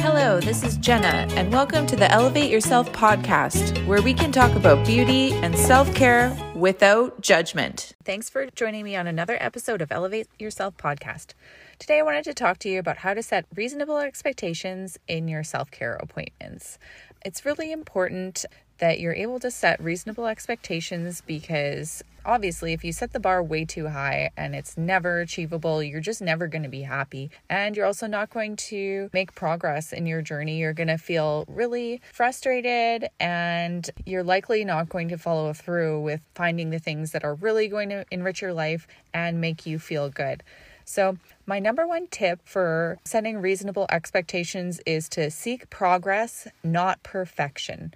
Hello, this is Jenna, and welcome to the Elevate Yourself Podcast, where we can talk about beauty and self-care without judgment. Thanks for joining me on another episode of Elevate Yourself Podcast. Today, I wanted to talk to you about how to set reasonable expectations in your self-care appointments. It's really important that you're able to set reasonable expectations because obviously if you set the bar way too high and it's never achievable, you're just never going to be happy. And you're also not going to make progress in your journey. You're going to feel really frustrated and you're likely not going to follow through with finding the things that are really going to enrich your life and make you feel good. So my number one tip for setting reasonable expectations is to seek progress, not perfection.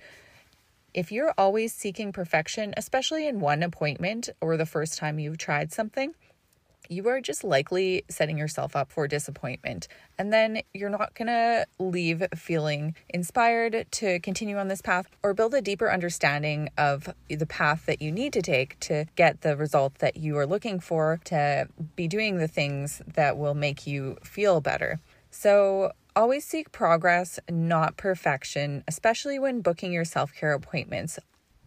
If you're always seeking perfection, especially in one appointment or the first time you've tried something, you are just likely setting yourself up for disappointment. And then you're not going to leave feeling inspired to continue on this path or build a deeper understanding of the path that you need to take to get the result that you are looking for, to be doing the things that will make you feel better. So always seek progress, not perfection, especially when booking your self-care appointments.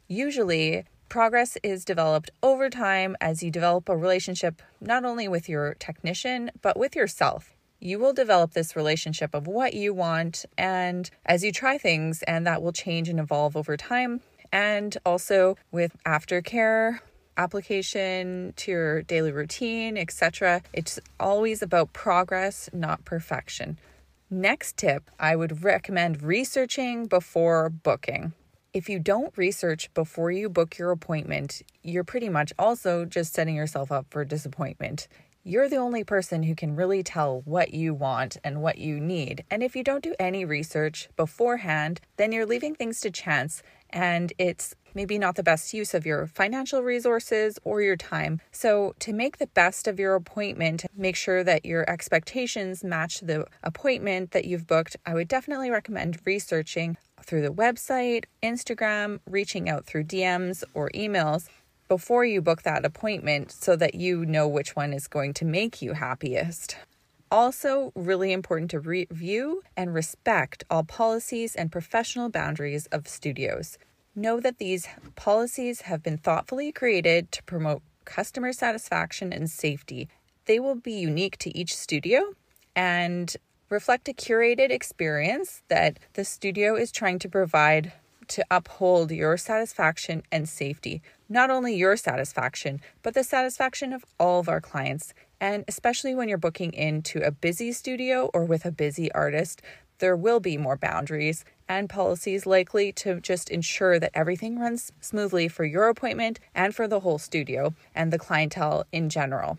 Usually, progress is developed over time as you develop a relationship not only with your technician, but with yourself. You will develop this relationship of what you want and as you try things, and that will change and evolve over time. And also with aftercare, application to your daily routine, etc. It's always about progress, not perfection. Next tip, I would recommend researching before booking. If you don't research before you book your appointment, you're pretty much also just setting yourself up for disappointment. You're the only person who can really tell what you want and what you need. And if you don't do any research beforehand, then you're leaving things to chance and it's maybe not the best use of your financial resources or your time. So to make the best of your appointment, make sure that your expectations match the appointment that you've booked. I would definitely recommend researching through the website, Instagram, reaching out through DMs or emails before you book that appointment so that you know which one is going to make you happiest. Also, really important to review and respect all policies and professional boundaries of studios. Know that these policies have been thoughtfully created to promote customer satisfaction and safety. They will be unique to each studio and reflect a curated experience that the studio is trying to provide to uphold your satisfaction and safety. Not only your satisfaction, but the satisfaction of all of our clients. And especially when you're booking into a busy studio or with a busy artist, there will be more boundaries and policies likely to just ensure that everything runs smoothly for your appointment and for the whole studio and the clientele in general.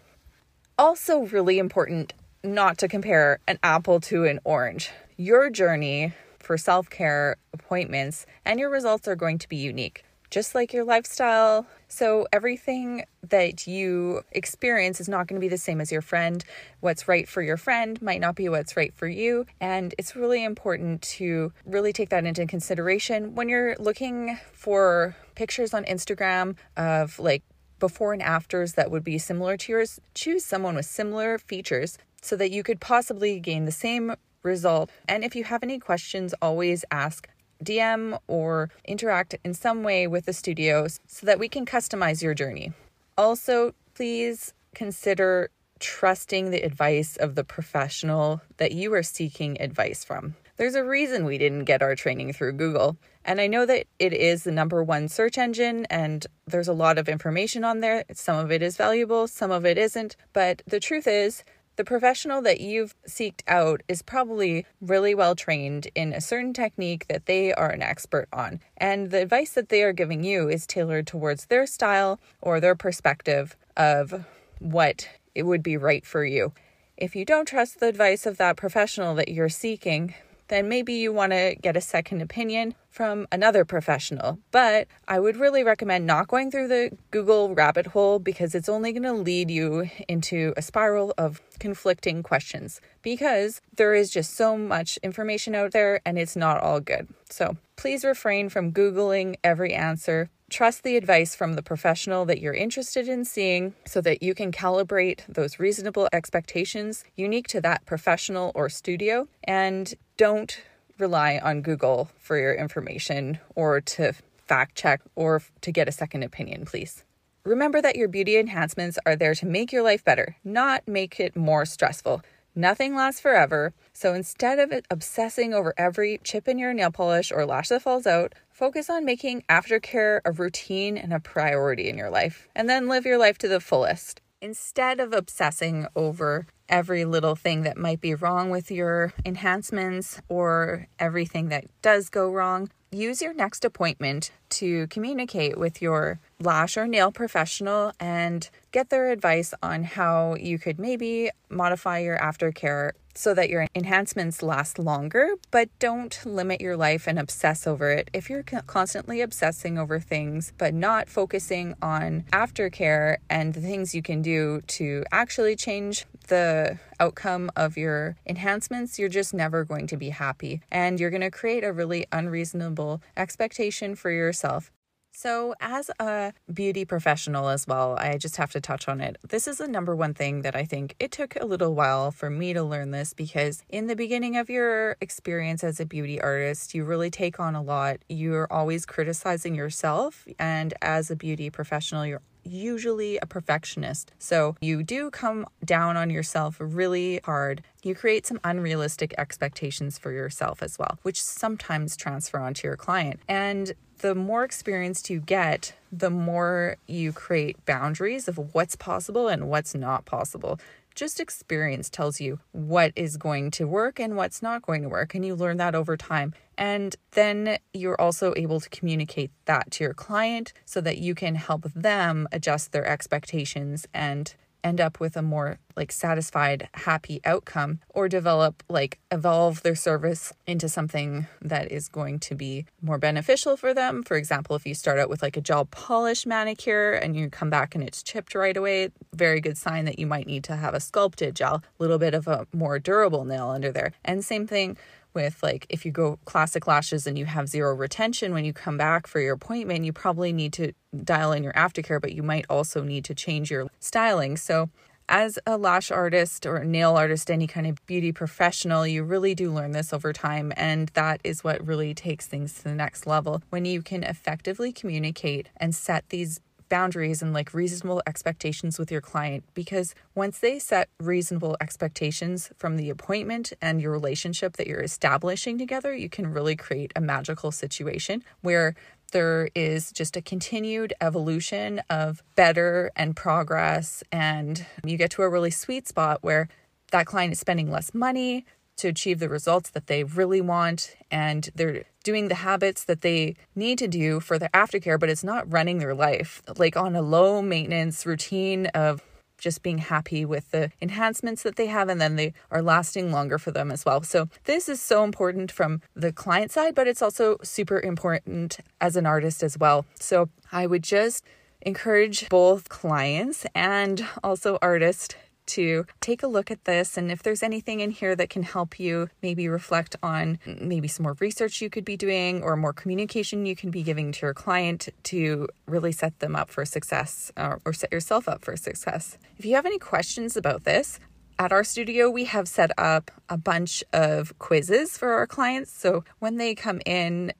Also really important not to compare an apple to an orange. Your journey for self-care appointments and your results are going to be unique, just like your lifestyle. So everything that you experience is not going to be the same as your friend. What's right for your friend might not be what's right for you. And it's really important to really take that into consideration when you're looking for pictures on Instagram of like before and afters that would be similar to yours. Choose someone with similar features so that you could possibly gain the same result. And if you have any questions, always ask, DM or interact in some way with the studio so that we can customize your journey. Also, please consider trusting the advice of the professional that you are seeking advice from. There's a reason we didn't get our training through Google. And I know that it is the number one search engine and there's a lot of information on there. Some of it is valuable, some of it isn't. But the truth is, the professional that you've sought out is probably really well trained in a certain technique that they are an expert on. And the advice that they are giving you is tailored towards their style or their perspective of what it would be right for you. If you don't trust the advice of that professional that you're seeking, then maybe you want to get a second opinion from another professional. But I would really recommend not going through the Google rabbit hole because it's only going to lead you into a spiral of conflicting questions because there is just so much information out there and it's not all good. So please refrain from Googling every answer. Trust the advice from the professional that you're interested in seeing so that you can calibrate those reasonable expectations unique to that professional or studio. And don't rely on Google for your information or to fact check or to get a second opinion, please. Remember that your beauty enhancements are there to make your life better, not make it more stressful. Nothing lasts forever, so instead of obsessing over every chip in your nail polish or lash that falls out, focus on making aftercare a routine and a priority in your life, and then live your life to the fullest. Instead of obsessing over every little thing that might be wrong with your enhancements or everything that does go wrong, use your next appointment to communicate with your lash or nail professional and get their advice on how you could maybe modify your aftercare so that your enhancements last longer, but don't limit your life and obsess over it. If you're constantly obsessing over things, but not focusing on aftercare and the things you can do to actually change the outcome of your enhancements, you're just never going to be happy. And you're going to create a really unreasonable expectation for yourself. So as a beauty professional as well, I just have to touch on it. This is the number one thing that I think it took a little while for me to learn this, because in the beginning of your experience as a beauty artist, you really take on a lot. You're always criticizing yourself. And as a beauty professional, you're usually a perfectionist. So you do come down on yourself really hard. You create some unrealistic expectations for yourself as well, which sometimes transfer onto your client. And the more experienced you get, the more you create boundaries of what's possible and what's not possible. Just experience tells you what is going to work and what's not going to work. And you learn that over time. And then you're also able to communicate that to your client so that you can help them adjust their expectations and end up with a more satisfied, happy outcome, or develop, evolve their service into something that is going to be more beneficial for them. For example, if you start out with a gel polish manicure and you come back and it's chipped right away, very good sign that you might need to have a sculpted gel, a little bit of a more durable nail under there. And same thing with if you go classic lashes and you have zero retention, when you come back for your appointment, you probably need to dial in your aftercare, but you might also need to change your styling. So as a lash artist or a nail artist, any kind of beauty professional, you really do learn this over time. And that is what really takes things to the next level. When you can effectively communicate and set these boundaries and reasonable expectations with your client, because once they set reasonable expectations from the appointment and your relationship that you're establishing together, you can really create a magical situation where there is just a continued evolution of better and progress, and you get to a really sweet spot where that client is spending less money to achieve the results that they really want, and they're doing the habits that they need to do for their aftercare, but it's not running their life on a low maintenance routine of just being happy with the enhancements that they have, and then they are lasting longer for them as well. So this is so important from the client side, but it's also super important as an artist as well. So I would just encourage both clients and also artists to take a look at this. And if there's anything in here that can help you maybe reflect on maybe some more research you could be doing or more communication you can be giving to your client to really set them up for success or set yourself up for success. If you have any questions about this, at our studio, we have set up a bunch of quizzes for our clients. So when they come in,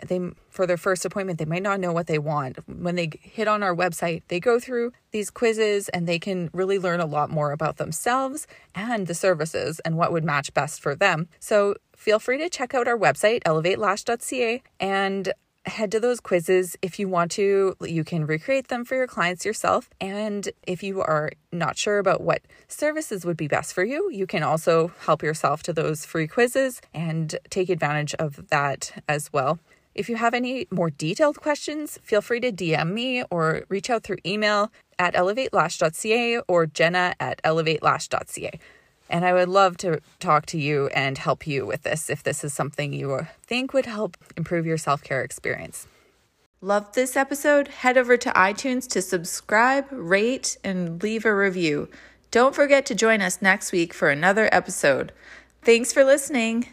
for their first appointment, they might not know what they want. When they hit on our website, they go through these quizzes and they can really learn a lot more about themselves and the services and what would match best for them. So feel free to check out our website, elevatelash.ca, and head to those quizzes. If you want to, you can recreate them for your clients yourself. And if you are not sure about what services would be best for you, you can also help yourself to those free quizzes and take advantage of that as well. If you have any more detailed questions, feel free to DM me or reach out through email at elevatelash.ca or Jenna at elevatelash.ca. And I would love to talk to you and help you with this if this is something you think would help improve your self-care experience. Loved this episode? Head over to iTunes to subscribe, rate, and leave a review. Don't forget to join us next week for another episode. Thanks for listening.